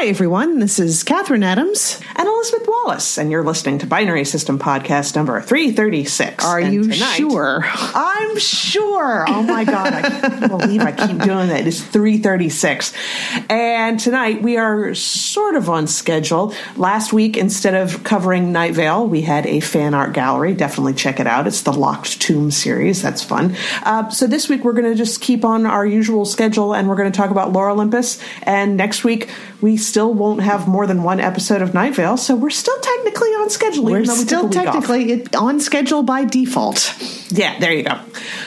Hi, everyone. This is Catherine Adams and Elizabeth Wallace, and you're listening to Binary System Podcast number 336. Are and you tonight, sure? I'm sure. Oh, my God. I can't believe I keep doing that. It's 336. And tonight, we are sort of on schedule. Last week, instead of covering Night Vale, we had a fan art gallery. Definitely check it out. It's the Locked Tomb series. That's fun. So this week, we're going to just keep on our usual schedule, and we're going to talk about Lore Olympus. And next week, we still won't have more than one episode of Night Vale, so we're still technically on schedule. We're still technically on schedule by default. Yeah, there you go.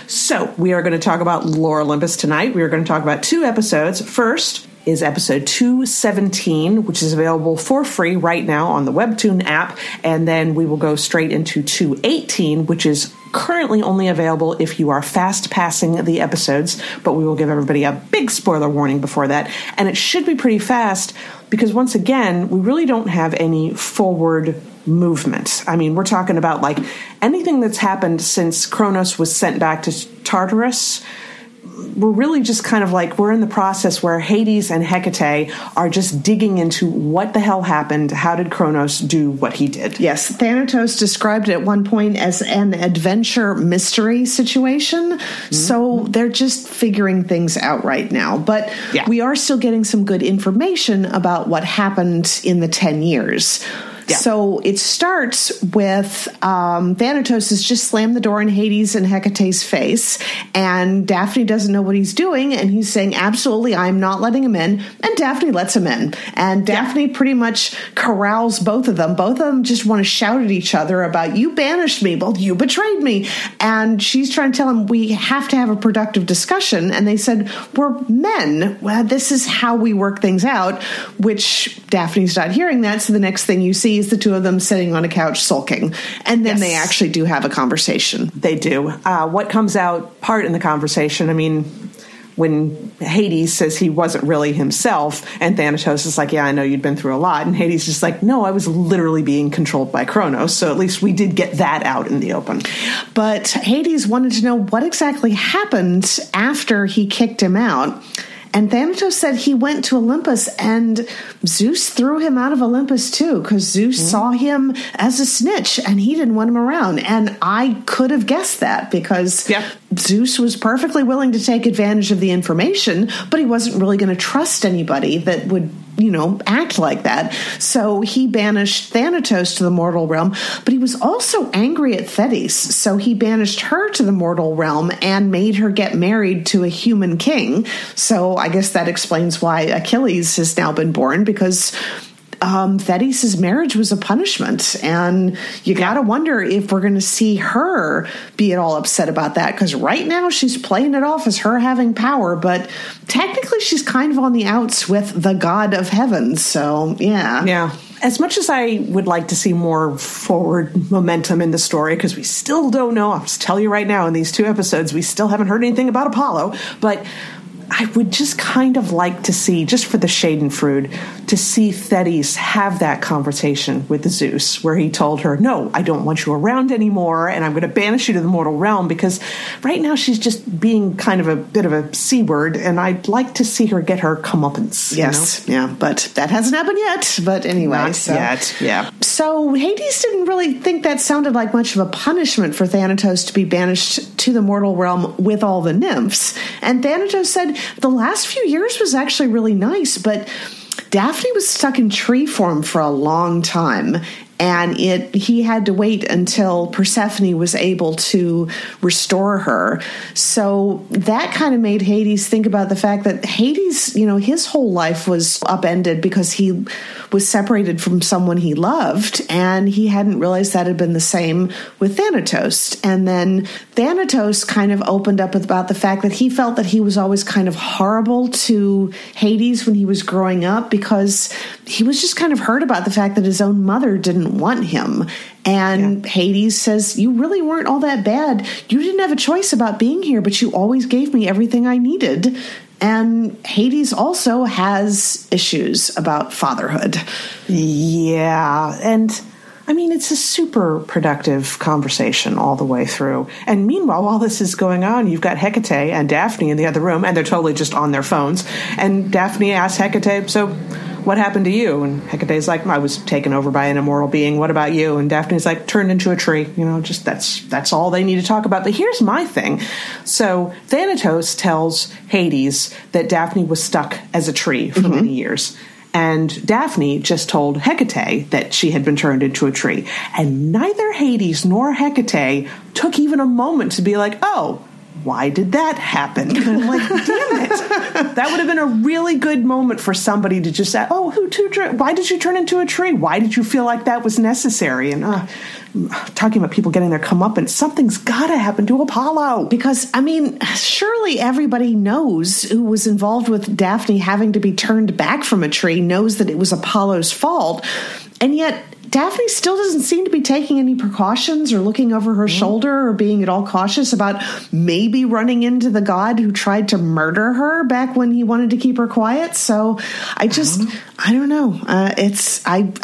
So we are going to talk about Lore Olympus tonight. We are going to talk about two episodes. First is episode 217, which is available for free right now on the Webtoon app, and then we will go straight into 218, which is currently only available if you are fast passing the episodes, but we will give everybody a big spoiler warning before that, and it should be pretty fast because, once again, we really don't have any forward movement. I mean, we're talking about, like, anything that's happened since Kronos was sent back to Tartarus. We're really just kind of like, we're in the process where Hades and Hecate are just digging into what the hell happened. How did Kronos do what he did? Yes. Thanatos described it at one point as an adventure mystery situation. Mm-hmm. So they're just figuring things out right now. But yeah, we are still getting some good information about what happened in the 10 years. Yeah. So it starts with Thanatos has just slammed the door in Hades and Hecate's face, and Daphne doesn't know what he's doing, and he's saying, absolutely, I'm not letting him in, and Daphne lets him in. And Daphne pretty much corrals both of them. Both of them just want to shout at each other about, you banished me, well, you betrayed me. And she's trying to tell him, we have to have a productive discussion, and they said, we're men. Well, this is how we work things out, which Daphne's not hearing that, so the next thing you see is the two of them sitting on a couch sulking, and then they actually do have a conversation. They do. What comes out part in the conversation, I mean, when Hades says he wasn't really himself, and Thanatos is like, yeah, I know you'd been through a lot, and Hades is like, no, I was literally being controlled by Kronos, so at least we did get that out in the open. But Hades wanted to know what exactly happened after he kicked him out. And Thanatos said he went to Olympus, and Zeus threw him out of Olympus, too, because Zeus saw him as a snitch, and he didn't want him around. And I could have guessed that, because Zeus was perfectly willing to take advantage of the information, but he wasn't really going to trust anybody that would, you know, act like that. So he banished Thanatos to the mortal realm, but he was also angry at Thetis. So he banished her to the mortal realm and made her get married to a human king. So I guess that explains why Achilles has now been born, because Thetis' marriage was a punishment. And you got to wonder if we're going to see her be at all upset about that, because right now she's playing it off as her having power, but technically she's kind of on the outs with the god of heaven. So, yeah. Yeah. As much as I would like to see more forward momentum in the story, because we still don't know, I'll just tell you right now, in these two episodes, we still haven't heard anything about Apollo, but I would just kind of like to see, just for the Schadenfreude, to see Thetis have that conversation with Zeus, where he told her, no, I don't want you around anymore, and I'm going to banish you to the mortal realm, because right now she's just being kind of a bit of a C-word, and I'd like to see her get her comeuppance. Yes, you know? Yeah, but that hasn't happened yet, but anyway. Not yet. So Hades didn't really think that sounded like much of a punishment for Thanatos to be banished to the mortal realm with all the nymphs, and Thanatos said, the last few years was actually really nice, but Daphne was stuck in tree form for a long time, and he had to wait until Persephone was able to restore her. So that kind of made Hades think about the fact that Hades, you know, his whole life was upended because he was separated from someone he loved, and he hadn't realized that had been the same with Thanatos. And then Thanatos kind of opened up about the fact that he felt that he was always kind of horrible to Hades when he was growing up, because he was just kind of hurt about the fact that his own mother didn't want him. And Hades says, you really weren't all that bad. You didn't have a choice about being here, but you always gave me everything I needed. And Hades also has issues about fatherhood. Yeah. And I mean, it's a super productive conversation all the way through. And meanwhile, while this is going on, you've got Hecate and Daphne in the other room, and they're totally just on their phones. And Daphne asks Hecate, so what happened to you? And Hecate's like, I was taken over by an immoral being. What about you? And Daphne's like, turned into a tree. You know, just that's all they need to talk about. But here's my thing. So Thanatos tells Hades that Daphne was stuck as a tree for many years. And Daphne just told Hecate that she had been turned into a tree. And neither Hades nor Hecate took even a moment to be like, oh, why did that happen? I'm like, damn it. That would have been a really good moment for somebody to just say, oh, why did you turn into a tree? Why did you feel like that was necessary? And talking about people getting their comeuppance, something's got to happen to Apollo. Because, I mean, surely everybody knows who was involved with Daphne having to be turned back from a tree knows that it was Apollo's fault. And yet Daphne still doesn't seem to be taking any precautions or looking over her shoulder or being at all cautious about maybe running into the god who tried to murder her back when he wanted to keep her quiet. So I don't know. I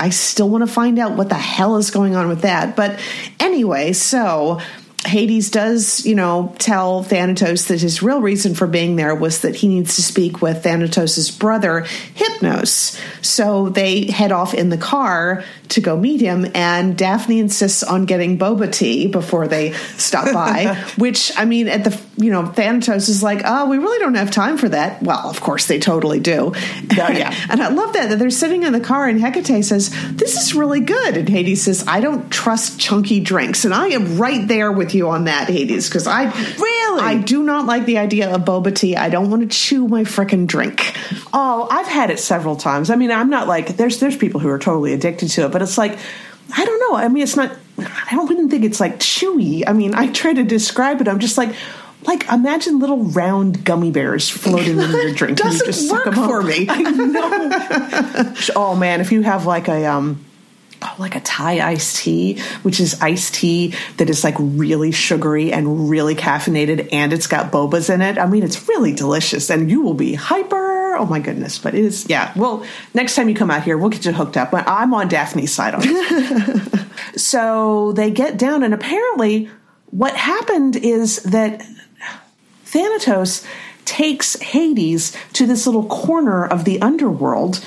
still want to find out what the hell is going on with that. But anyway, so Hades does, tell Thanatos that his real reason for being there was that he needs to speak with Thanatos' brother, Hypnos. So they head off in the car to go meet him, and Daphne insists on getting boba tea before they stop by, which, I mean, at the, Thanatos is like, oh, we really don't have time for that. Well, of course, they totally do. Oh, yeah. And I love that they're sitting in the car, and Hecate says, this is really good. And Hades says, I don't trust chunky drinks, and I am right there with you on that, Hades, because I do not like the idea of boba tea. I don't want to chew my frickin' drink. Oh, I've had it several times. I mean, I'm not like, there's people who are totally addicted to it, but it's like, I don't know. I mean, it's not, I wouldn't think it's like chewy. I mean, I try to describe it. I'm just like imagine little round gummy bears floating in your drink. Doesn't and you just work suck them for up. Me. I know. Oh man, if you have like a, like a Thai iced tea, which is iced tea that is like really sugary and really caffeinated, and it's got bobas in it. I mean, it's really delicious, and you will be hyper. Oh my goodness! But it is, yeah. Well, next time you come out here, we'll get you hooked up. I'm on Daphne's side on it. So they get down, and apparently, what happened is that Thanatos takes Hades to this little corner of the underworld,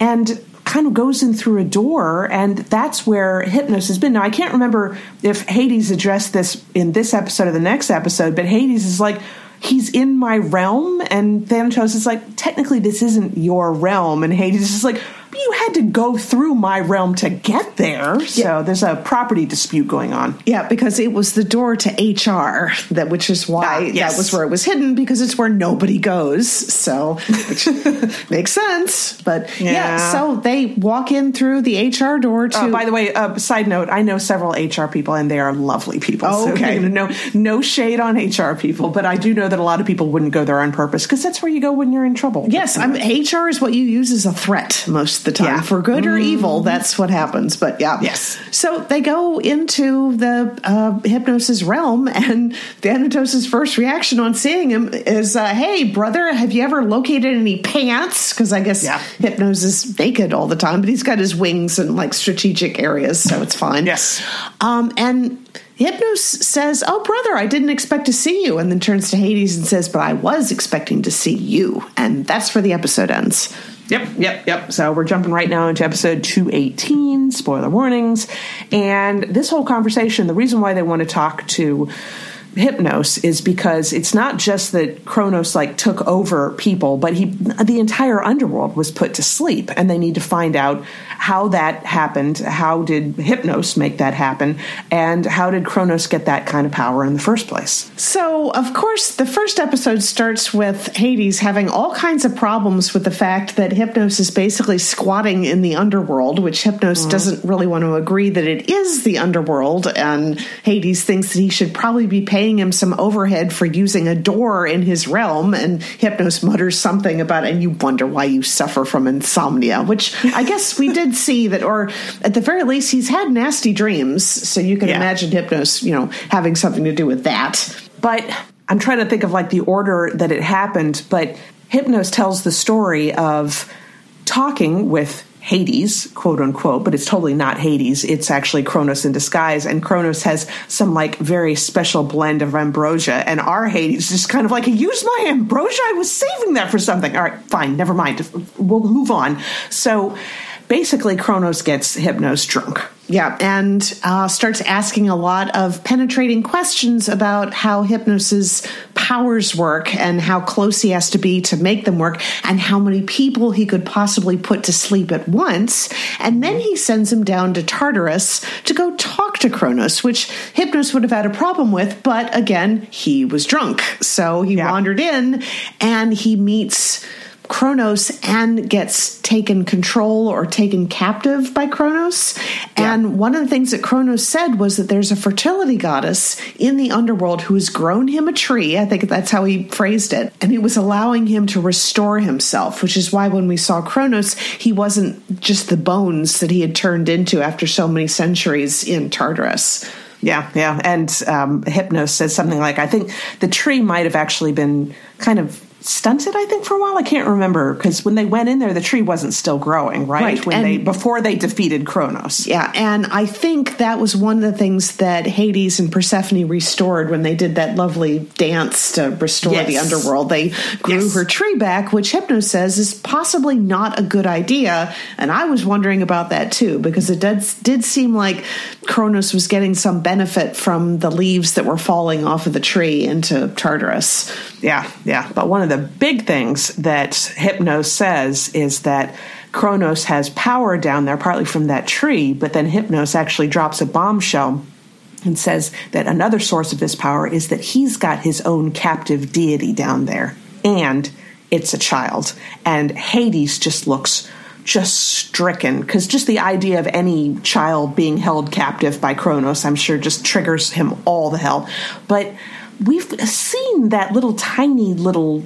and kind of goes in through a door, and that's where Hypnos has been. Now, I can't remember if Hades addressed this in this episode or the next episode, but Hades is like, he's in my realm, and Thanatos is like, technically this isn't your realm, and Hades is like, you had to go through my realm to get there. So there's a property dispute going on. Yeah, because it was the door to HR, which is why that was where it was hidden, because it's where nobody goes. So, which makes sense. But so they walk in through the HR door to... by the way, side note, I know several HR people, and they are lovely people. Oh, okay. So no shade on HR people, but I do know that a lot of people wouldn't go there on purpose, because that's where you go when you're in trouble. Yes, HR is what you use as a threat most the time, for good or evil. That's what happens. But so they go into the Hypnos's realm, and Thanatos' first reaction on seeing him is, hey brother, have you ever located any pants? Because I guess Hypnos is naked all the time, but he's got his wings in like strategic areas, so it's fine. And Hypnos says, oh, brother, I didn't expect to see you, and then turns to Hades and says, but I was expecting to see you. And that's where the episode ends. Yep. So we're jumping right now into episode 218, spoiler warnings. And this whole conversation, the reason why they want to talk to Hypnos is because it's not just that Kronos like took over people, but the entire underworld was put to sleep, and they need to find out how that happened. How did Hypnos make that happen, and how did Kronos get that kind of power in the first place? So, of course, the first episode starts with Hades having all kinds of problems with the fact that Hypnos is basically squatting in the underworld, which Hypnos doesn't really want to agree that it is the underworld, and Hades thinks that he should probably be paying him some overhead for using a door in his realm, and Hypnos mutters something about, and you wonder why you suffer from insomnia, which I guess we did see that, or at the very least, he's had nasty dreams, so you can imagine Hypnos, having something to do with that. But I'm trying to think of like the order that it happened, but Hypnos tells the story of talking with Hades, quote unquote, but it's totally not Hades. It's actually Kronos in disguise. And Kronos has some like very special blend of ambrosia. And our Hades is kind of like, I used my ambrosia. I was saving that for something. All right, fine. Never mind. We'll move on. So basically Kronos gets Hypnos drunk. Yeah, and starts asking a lot of penetrating questions about how Hypnos's powers work and how close he has to be to make them work and how many people he could possibly put to sleep at once. And then he sends him down to Tartarus to go talk to Kronos, which Hypnos would have had a problem with. But again, he was drunk. So he wandered in and he meets Kronos and gets taken control or taken captive by Kronos. And one of the things that Kronos said was that there's a fertility goddess in the underworld who has grown him a tree. I think that's how he phrased it. And it was allowing him to restore himself, which is why when we saw Kronos, he wasn't just the bones that he had turned into after so many centuries in Tartarus. Yeah, yeah. And Hypnos says something like, I think the tree might have actually been kind of stunted, I think, for a while. I can't remember, because when they went in there, the tree wasn't still growing, right? Before they defeated Kronos. Yeah, and I think that was one of the things that Hades and Persephone restored when they did that lovely dance to restore the underworld. They grew her tree back, which Hypnos says is possibly not a good idea, and I was wondering about that too, because it did seem like Kronos was getting some benefit from the leaves that were falling off of the tree into Tartarus. Yeah, yeah, but one of the big things that Hypnos says is that Kronos has power down there, partly from that tree, but then Hypnos actually drops a bombshell and says that another source of his power is that he's got his own captive deity down there, and it's a child. And Hades just looks just stricken, because just the idea of any child being held captive by Kronos, I'm sure, just triggers him all the hell. But we've seen that little tiny little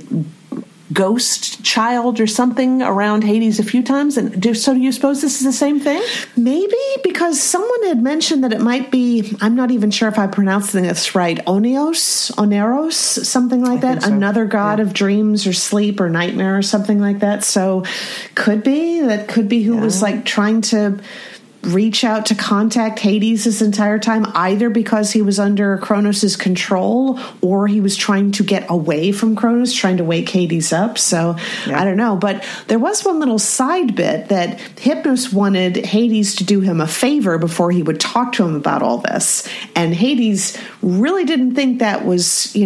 ghost child or something around Hades a few times. And do you suppose this is the same thing? Maybe, because someone had mentioned that it might be, I'm not even sure if I pronounced this right, Oneros, something like that. So. Another god of dreams or sleep or nightmare or something like that. So could be who was like trying to reach out to contact Hades this entire time, either because he was under Kronos' control or he was trying to get away from Kronos, trying to wake Hades up. So I don't know. But there was one little side bit that Hypnos wanted Hades to do him a favor before he would talk to him about all this. And Hades really didn't think that was,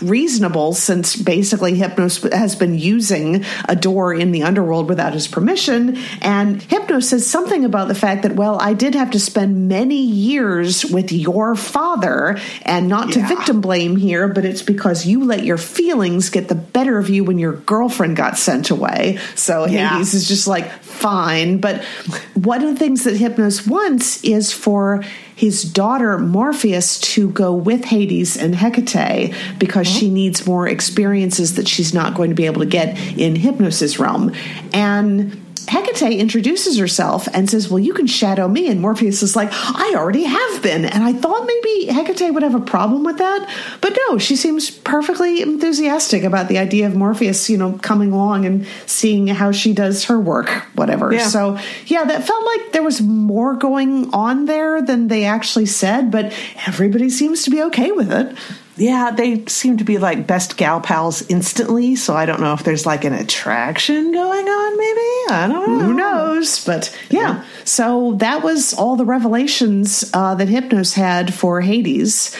reasonable, since basically Hypnos has been using a door in the underworld without his permission. And Hypnos says something about the fact that, well, I did have to spend many years with your father, and not to victim blame here, but it's because you let your feelings get the better of you when your girlfriend got sent away. So Hades is just like, fine. But one of the things that Hypnos wants is for his daughter Morpheus to go with Hades and Hecate, because she needs more experiences that she's not going to be able to get in Hypnos's realm. And Hecate introduces herself and says, well, you can shadow me. And Morpheus is like, I already have been. And I thought maybe Hecate would have a problem with that. But no, she seems perfectly enthusiastic about the idea of Morpheus, coming along and seeing how she does her work, whatever. Yeah. So, that felt like there was more going on there than they actually said, but everybody seems to be okay with it. Yeah, they seem to be like best gal pals instantly, so I don't know if there's like an attraction going on, maybe? I don't know. Who knows? But yeah, so that was all the revelations that Hypnos had for Hades.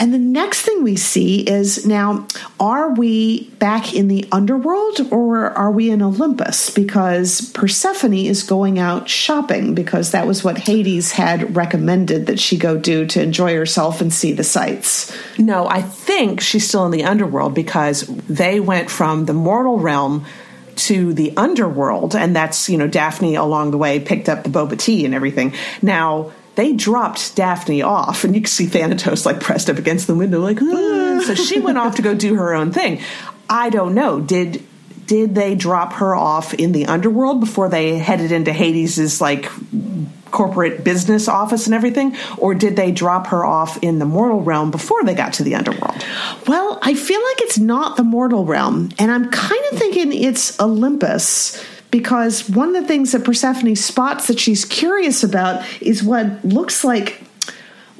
And the next thing we see is, now, are we back in the underworld or are we in Olympus? Because Persephone is going out shopping, because that was what Hades had recommended that she go do to enjoy herself and see the sights. No, I think she's still in the underworld, because they went from the mortal realm to the underworld. And that's, Daphne along the way picked up the boba tea and everything. Now, they dropped Daphne off, and you can see Thanatos like pressed up against the window, like, ah. So she went off to go do her own thing. I don't know. Did they drop her off in the underworld before they headed into Hades' like corporate business office and everything, or did they drop her off in the mortal realm before they got to the underworld? Well, I feel like it's not the mortal realm, and I'm kind of thinking it's Olympus, because one of the things that Persephone spots that she's curious about is what looks like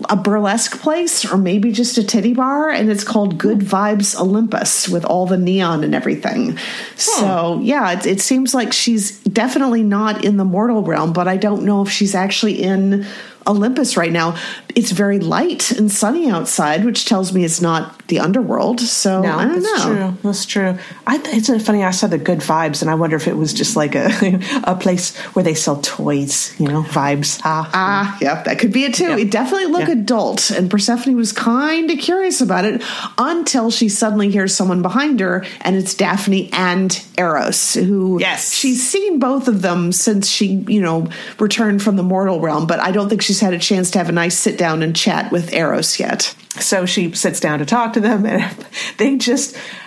a burlesque place or maybe just a titty bar, and it's called Good Vibes Olympus with all the neon and everything. So yeah, it seems like she's definitely not in the mortal realm, but I don't know if she's actually in Olympus right now. It's very light and sunny outside, which tells me it's not the underworld. So no, I don't know. That's true. It's funny. I saw the Good Vibes, and I wonder if it was just like a place where they sell toys. You know, vibes. Yeah, that could be it too. Yeah. It definitely looked adult, and Persephone was kind of curious about it until she suddenly hears someone behind her, and it's Daphne and Eros, who she's seen both of them since she returned from the mortal realm, but I don't think she's had a chance to have a nice sit down and chat with Eros yet. So she sits down to talk to them, and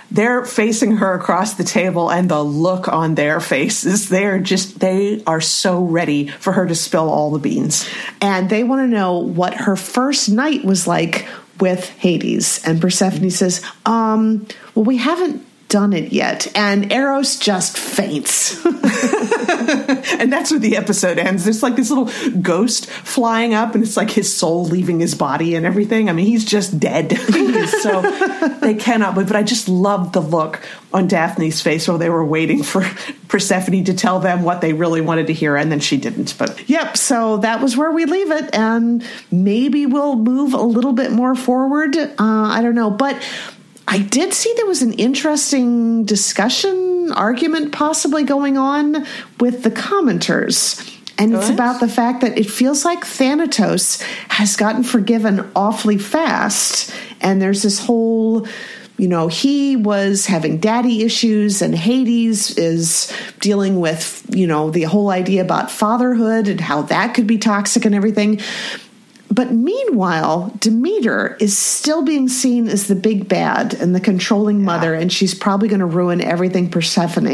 they're facing her across the table, and the look on their faces, they are so ready for her to spill all the beans. And they want to know what her first night was like with Hades. And Persephone says, well, we haven't done it yet. And Eros just faints. And that's where the episode ends. There's like this little ghost flying up, and it's like his soul leaving his body and everything. I mean, he's just dead. So they cannot but I just loved the look on Daphne's face while they were waiting for Persephone to tell them what they really wanted to hear, and then she didn't. But yep, so that was where we leave it, and maybe we'll move a little bit more forward. I don't know, but I did see there was an interesting discussion, argument possibly going on with the commenters. And it's about the fact that it feels like Thanatos has gotten forgiven awfully fast. And there's this whole, he was having daddy issues, and Hades is dealing with, the whole idea about fatherhood and how that could be toxic and everything. But meanwhile, Demeter is still being seen as the big bad and the controlling mother, and she's probably going to ruin everything Persephone.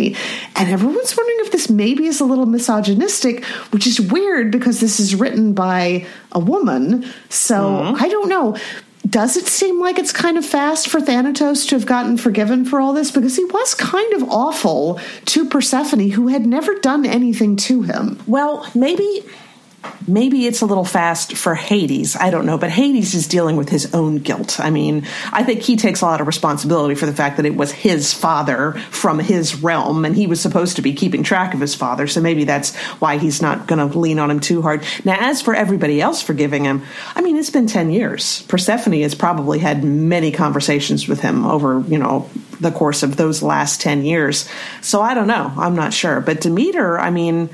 And everyone's wondering if this maybe is a little misogynistic, which is weird because this is written by a woman. So I don't know. Does it seem like it's kind of fast for Thanatos to have gotten forgiven for all this? Because he was kind of awful to Persephone, who had never done anything to him. Well, Maybe it's a little fast for Hades. I don't know. But Hades is dealing with his own guilt. I mean, I think he takes a lot of responsibility for the fact that it was his father from his realm, and he was supposed to be keeping track of his father. So maybe that's why he's not going to lean on him too hard. Now, as for everybody else forgiving him, I mean, it's been 10 years. Persephone has probably had many conversations with him over, the course of those last 10 years. So I don't know. I'm not sure. But Demeter, I mean,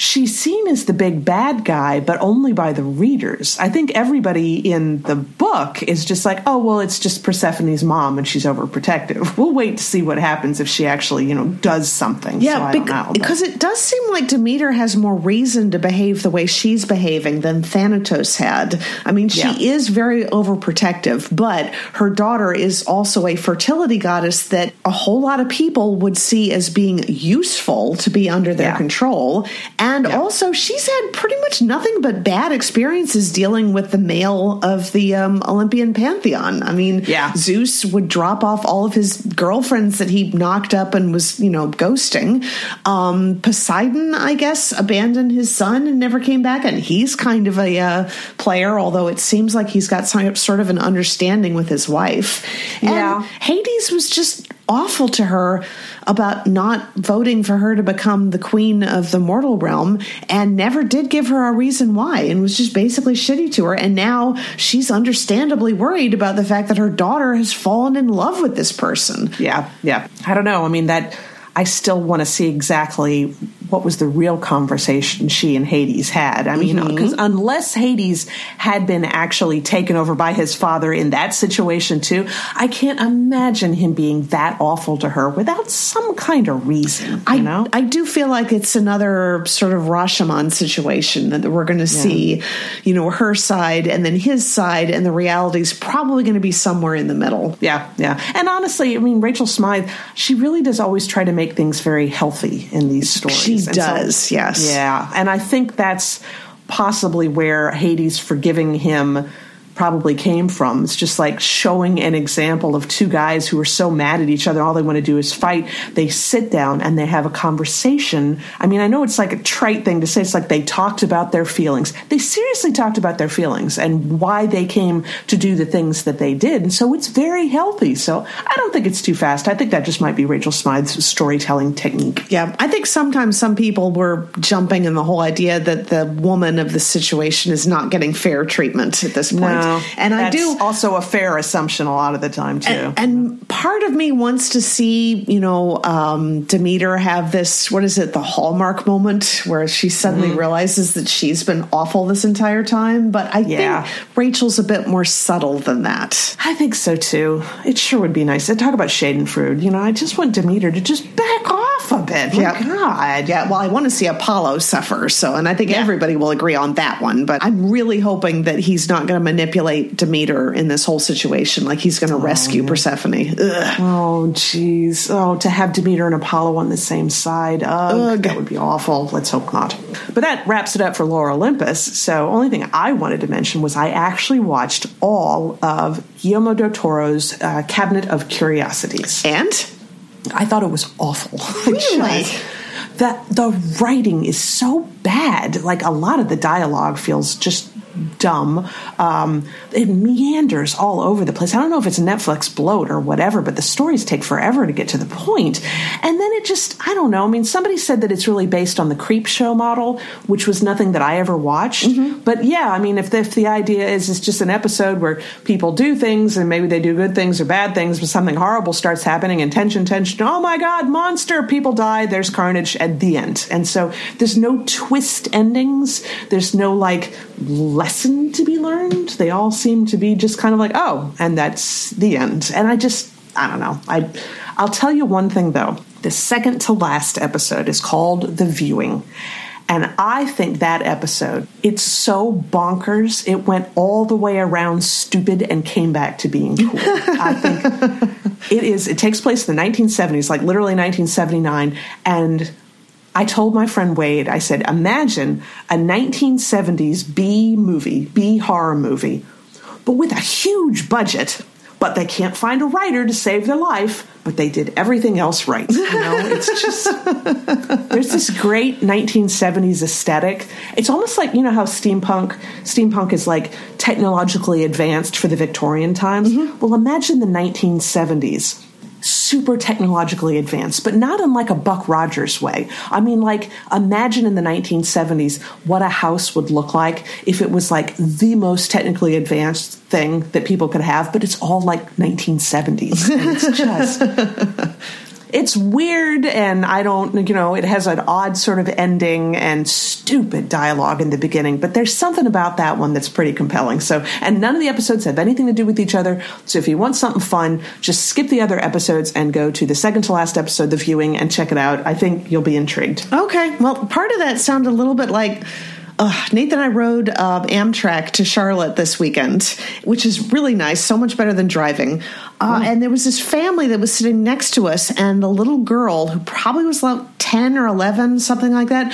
she's seen as the big bad guy, but only by the readers. I think everybody in the book is just like, oh, well, it's just Persephone's mom and she's overprotective. We'll wait to see what happens if she actually, does something. Yeah, so because it does seem like Demeter has more reason to behave the way she's behaving than Thanatos had. I mean, she is very overprotective, but her daughter is also a fertility goddess that a whole lot of people would see as being useful to be under their control. And also, she's had pretty much nothing but bad experiences dealing with the male of the Olympian pantheon. I mean, Zeus would drop off all of his girlfriends that he knocked up and was, ghosting. Poseidon, I guess, abandoned his son and never came back. And he's kind of a player, although it seems like he's got sort of an understanding with his wife. And Hades was just awful to her about not voting for her to become the queen of the mortal realm, and never did give her a reason why, and was just basically shitty to her. And now she's understandably worried about the fact that her daughter has fallen in love with this person. Yeah. I don't know. I mean, I still want to see exactly what was the real conversation she and Hades had. I mean, because unless Hades had been actually taken over by his father in that situation too, I can't imagine him being that awful to her without some kind of reason. I do feel like it's another sort of Rashomon situation that we're going to see, her side and then his side, and the reality is probably going to be somewhere in the middle. Yeah. And honestly, I mean, Rachel Smythe, she really does always try to make things very healthy in these stories. She does, yes. Yeah, and I think that's possibly where Hades forgiving him probably came from. It's just like showing an example of two guys who are so mad at each other, all they want to do is fight. They sit down and they have a conversation. I mean, I know it's like a trite thing to say. It's like they talked about their feelings. They seriously talked about their feelings and why they came to do the things that they did. And so it's very healthy. So I don't think it's too fast. I think that just might be Rachel Smythe's storytelling technique. Yeah, I think sometimes some people were jumping in the whole idea that the woman of the situation is not getting fair treatment at this point. No, and I do also a fair assumption a lot of the time too. And part of me wants to see, you know, Demeter have this, what is it, the Hallmark moment where she suddenly realizes that she's been awful this entire time. But I think Rachel's a bit more subtle than that. I think so too. It sure would be nice to talk about Schadenfreude. You know, I just want Demeter to just back off a bit. Yeah, God. Yeah. Well, I want to see Apollo suffer. So, and I think everybody will agree on that one. But I'm really hoping that he's not going to manipulate Demeter in this whole situation. Like he's going to rescue Persephone. Ugh. Oh, geez. Oh, to have Demeter and Apollo on the same side. Ugh. That would be awful. Let's hope not. But that wraps it up for Lore Olympus. So only thing I wanted to mention was I actually watched all of Guillermo del Toro's Cabinet of Curiosities. And? I thought it was awful. Really? That the writing is so bad. Like a lot of the dialogue feels just dumb. It meanders all over the place. I don't know if it's a Netflix bloat or whatever, but the stories take forever to get to the point. And then it just, I don't know. I mean, somebody said that it's really based on the creep show model, which was nothing that I ever watched. Mm-hmm. But yeah, I mean, if the idea is it's just an episode where people do things and maybe they do good things or bad things, but something horrible starts happening and tension, oh my God, monster, people die, there's carnage at the end. And so there's no twist endings. There's no like lesson to be learned. They all seem to be just kind of like, oh, and that's the end. And I don't know. I'll tell you one thing, though. The second to last episode is called The Viewing. And I think that episode, it's so bonkers. It went all the way around stupid and came back to being cool. I think it takes place in the 1970s, like literally 1979. And I told my friend Wade, I said, imagine a 1970s B horror movie, but with a huge budget, but they can't find a writer to save their life, but they did everything else right. You know, it's just, there's this great 1970s aesthetic. It's almost like, you know how steampunk is like technologically advanced for the Victorian times. Mm-hmm. Well, imagine the 1970s. Super technologically advanced, but not in like a Buck Rogers way. I mean, like imagine in the 1970s what a house would look like if it was like the most technically advanced thing that people could have, but it's all like 1970s. And it's just... It's weird, and it has an odd sort of ending and stupid dialogue in the beginning, but there's something about that one that's pretty compelling. So, and none of the episodes have anything to do with each other. So if you want something fun, just skip the other episodes and go to the second to last episode, The Viewing, and check it out. I think you'll be intrigued. Okay. Well, part of that sounded a little bit like... Nathan and I rode Amtrak to Charlotte this weekend, which is really nice, so much better than driving. And there was this family that was sitting next to us, and the little girl, who probably was like 10 or 11, something like that,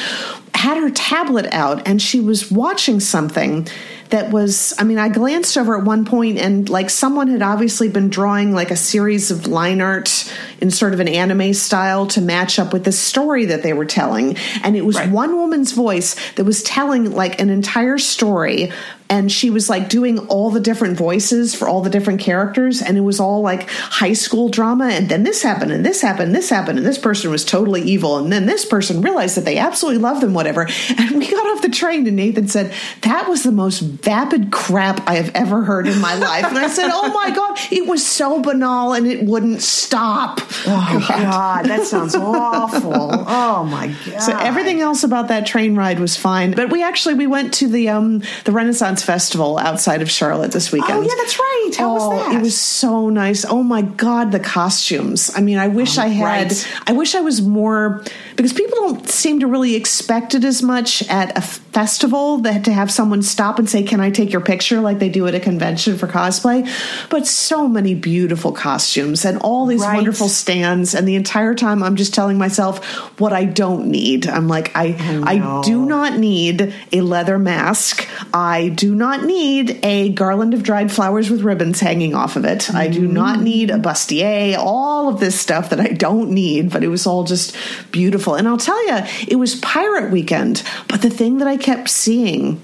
had her tablet out, and she was watching something that was, I mean, I glanced over at one point, and like someone had obviously been drawing like a series of line art in sort of an anime style to match up with the story that they were telling. And it was one woman's voice that was telling like an entire story. And she was like doing all the different voices for all the different characters. And it was all like high school drama. And then this happened and this happened, and this happened. And this person was totally evil. And then this person realized that they absolutely loved them, whatever. And we got off the train and Nathan said, that was the most vapid crap I have ever heard in my life. And I said, oh my God, it was so banal and it wouldn't stop. Oh God, that sounds awful. Oh my God. So everything else about that train ride was fine. But we went to the Renaissance Festival outside of Charlotte this weekend. Oh, yeah, that's right. How was that? It was so nice. Oh my God, the costumes. I mean, I wish I wish I was more, because people don't seem to really expect it as much at a festival, that to have someone stop and say, can I take your picture like they do at a convention for cosplay? But so many beautiful costumes and all these wonderful stands. And the entire time I'm just telling myself what I don't need. I'm like, I do not need a leather mask. I do not need a garland of dried flowers with ribbons hanging off of it. Mm-hmm. I do not need a bustier, all of this stuff that I don't need, but it was all just beautiful. And I'll tell you, it was Pirate Weekend, but the thing that I kept seeing,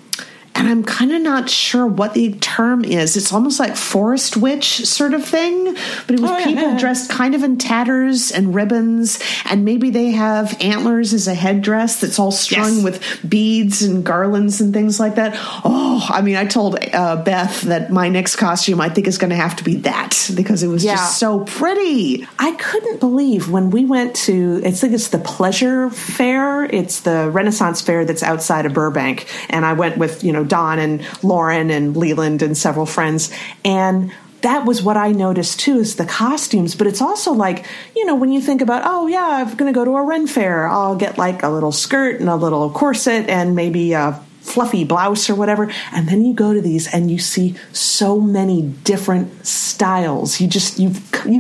and I'm kind of not sure what the term is. It's almost like forest witch sort of thing, but it was people dressed kind of in tatters and ribbons, and maybe they have antlers as a headdress that's all strung with beads and garlands and things like that. Oh, I mean, I told Beth that my next costume I think is going to have to be that because it was just so pretty. I couldn't believe when we went to, I think it's the Pleasure Fair. It's the Renaissance Fair that's outside of Burbank, and I went with, you know, Don and Lauren and Leland and several friends. And that was what I noticed, too, is the costumes. But it's also like, you know, when you think about, oh, yeah, I'm going to go to a Ren Fair, I'll get like a little skirt and a little corset and maybe a fluffy blouse or whatever. And then you go to these and you see so many different styles. You just, you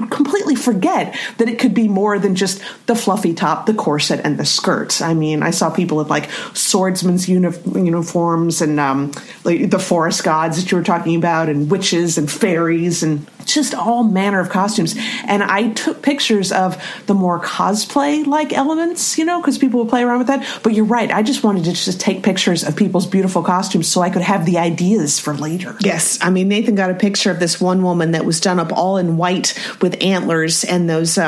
completely forget that it could be more than just the fluffy top, the corset, and the skirts. I mean, I saw people in like swordsmen's uniforms and like the forest gods that you were talking about, and witches and fairies and just all manner of costumes. And I took pictures of the more cosplay-like elements, you know, because people would play around with that. But you're right. I just wanted to just take pictures of people's beautiful costumes so I could have the ideas for later. Yes. I mean, Nathan got a picture of this one woman that was done up all in white with antlers and those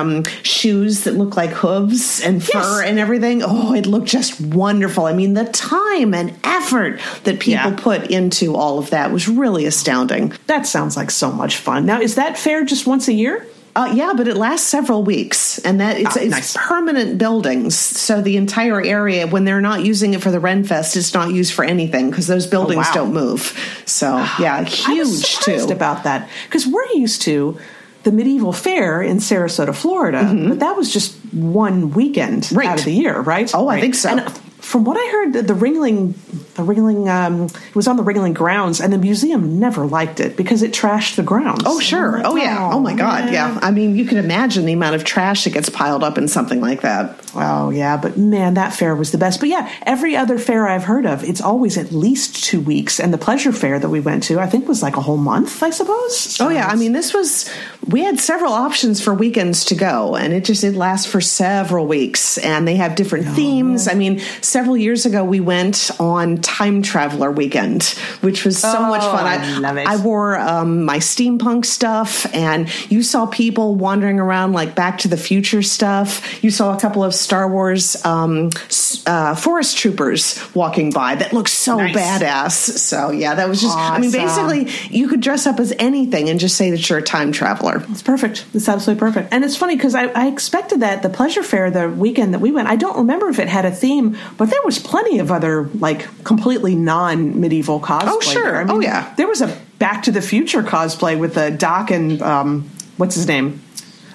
shoes that look like hooves and fur and everything. Oh, it looked just wonderful. I mean, the time and effort that people put into all of that was really astounding. That sounds like so much fun. Now, is that fair just once a year? Yeah, but it lasts several weeks, and that it's permanent buildings. So the entire area, when they're not using it for the Renfest, it's not used for anything because those buildings don't move. So huge. I was surprised about that because we're used to the medieval fair in Sarasota, Florida, but that was just one weekend out of the year, right? Oh, I think so. And from what I heard, the Ringling, it was on the Ringling grounds, and the museum never liked it because it trashed the grounds. Oh, sure. Like, oh, my God. Yeah. I mean, you can imagine the amount of trash that gets piled up in something like that. Oh, yeah. But, man, that fair was the best. But, yeah, every other fair I've heard of, it's always at least 2 weeks. And the Pleasure Fair that we went to, I think, was like a whole month, I suppose. So I mean, this was – we had several options for weekends to go, and it just – it lasts for several weeks. And they have different themes. I mean, several years ago, we went on Time Traveler Weekend, which was so much fun. I love it. I wore my steampunk stuff, and you saw people wandering around like Back to the Future stuff. You saw a couple of Star Wars forest troopers walking by that looked so badass. So, yeah, that was just awesome. I mean, basically, you could dress up as anything and just say that you're a time traveler. It's perfect. It's absolutely perfect. And it's funny because I expected that the Pleasure Fair, the weekend that we went, I don't remember if it had a theme, but there was plenty of other, like, completely non-medieval cosplay. Oh, sure. I mean, there was a Back to the Future cosplay with Doc and, what's his name?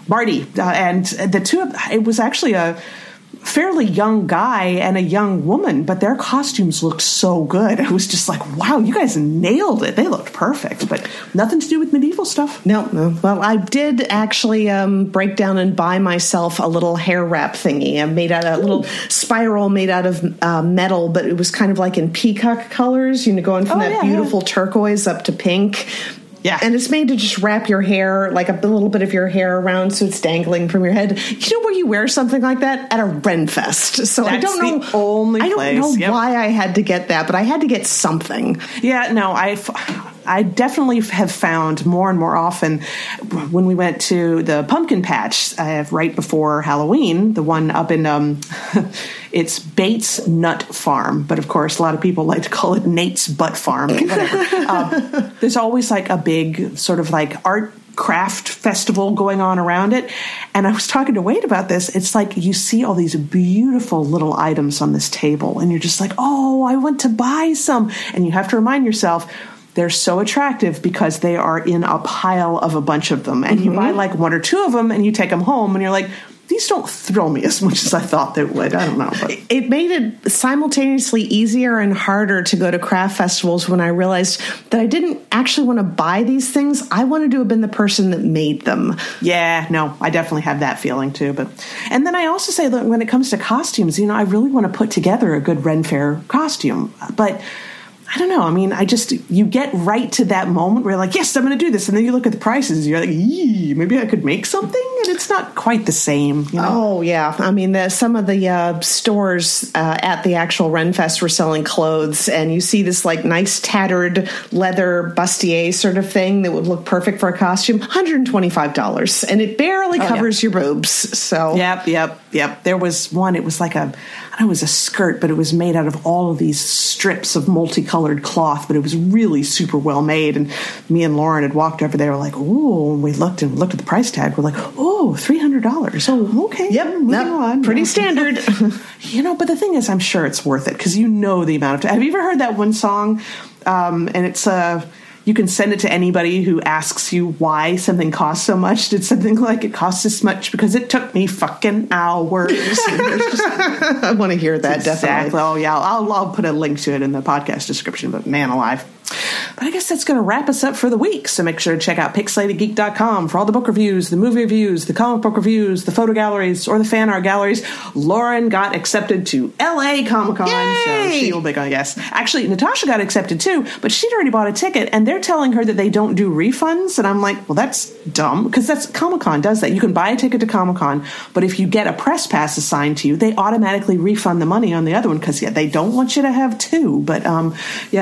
Marty. And the two of it was actually a fairly young guy and a young woman, but their costumes looked so good. I was just like, wow, you guys nailed it. They looked perfect, but nothing to do with medieval stuff. No. Well, I did actually break down and buy myself a little hair wrap thingy. I made out a little spiral made out of metal, but it was kind of like in peacock colors, you know, going from beautiful turquoise up to pink. Yeah. And it's made to just wrap your hair, like a little bit of your hair around so it's dangling from your head. You know where you wear something like that? At a Renfest. So that's I don't know why I had to get that, but I had to get something. Yeah, no, I definitely have found more and more often when we went to the pumpkin patch right before Halloween, the one up in it's Bates Nut Farm, but of course a lot of people like to call it Nate's Butt Farm. Whatever. There's always like a big sort of like art craft festival going on around it. And I was talking to Wade about this. It's like you see all these beautiful little items on this table and you're just like, oh, I want to buy some. And you have to remind yourself, they're so attractive because they are in a pile of a bunch of them. And you buy like one or two of them and you take them home and you're like, these don't throw me as much as I thought they would. I don't know. But. It made it simultaneously easier and harder to go to craft festivals when I realized that I didn't actually want to buy these things. I wanted to have been the person that made them. Yeah, no, I definitely have that feeling too. But and then I also say that when it comes to costumes, you know, I really want to put together a good Ren Fair costume. But I don't know. I mean, I just, you get right to that moment where you're like, yes, I'm going to do this. And then you look at the prices and you're like, yee, maybe I could make something. And it's not quite the same. You know? Oh, yeah. I mean, some of the stores at the actual Renfest were selling clothes. And you see this like nice tattered leather bustier sort of thing that would look perfect for a costume. $125. And it barely covers your boobs. So Yep. There was one. It was like a skirt, but it was made out of all of these strips of multicolored cloth, but it was really super well made. And me and Lauren had walked over there, like, ooh, we looked at the price tag. We're like, oh, $300. So, okay. Yep. Moving on. Pretty standard. You know, but the thing is, I'm sure it's worth it because you know the amount of time. Have you ever heard that one song? And it's you can send it to anybody who asks you why something costs so much. Did something like it costs this much because it took me fucking hours. I want to hear that. Exactly. Definitely. Oh yeah. I'll put a link to it in the podcast description, but man alive. But I guess that's going to wrap us up for the week. So make sure to check out pixelatedgeek.com for all the book reviews, the movie reviews, the comic book reviews, the photo galleries, or the fan art galleries. Lauren got accepted to LA Comic Con. Yay! So she will be going, yes. Actually, Natasha got accepted too, but she'd already bought a ticket, and they're telling her that they don't do refunds. And I'm like, well, that's dumb, because that's Comic Con does that. You can buy a ticket to Comic Con, but if you get a press pass assigned to you, they automatically refund the money on the other one, because they don't want you to have two. But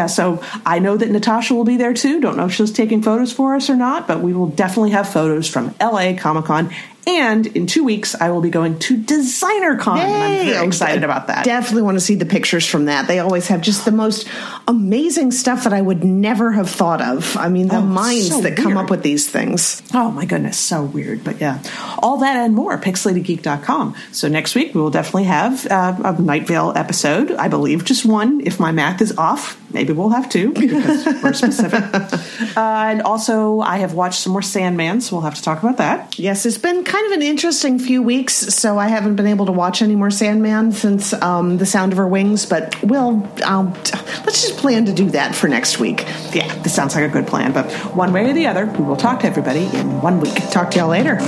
so I know that Natasha will be there too. Don't know if she's taking photos for us or not, but we will definitely have photos from LA Comic Con. And in 2 weeks, I will be going to Designer Con. Yay! I'm very excited about that. Definitely want to see the pictures from that. They always have just the most amazing stuff that I would never have thought of. I mean, the minds so that come up with these things. Oh, my goodness. So weird. But yeah, all that and more, pixelatedgeek.com. So next week, we will definitely have a Night Vale episode. I believe just one. If my math is off, maybe we'll have two because we're specific. And also, I have watched some more Sandman, so we'll have to talk about that. Yes, it's been kind of an interesting few weeks, so I haven't been able to watch any more Sandman since The Sound of Her Wings, but let's just plan to do that for next week. Yeah, this sounds like a good plan, but one way or the other, we will talk to everybody in 1 week. Talk to y'all later.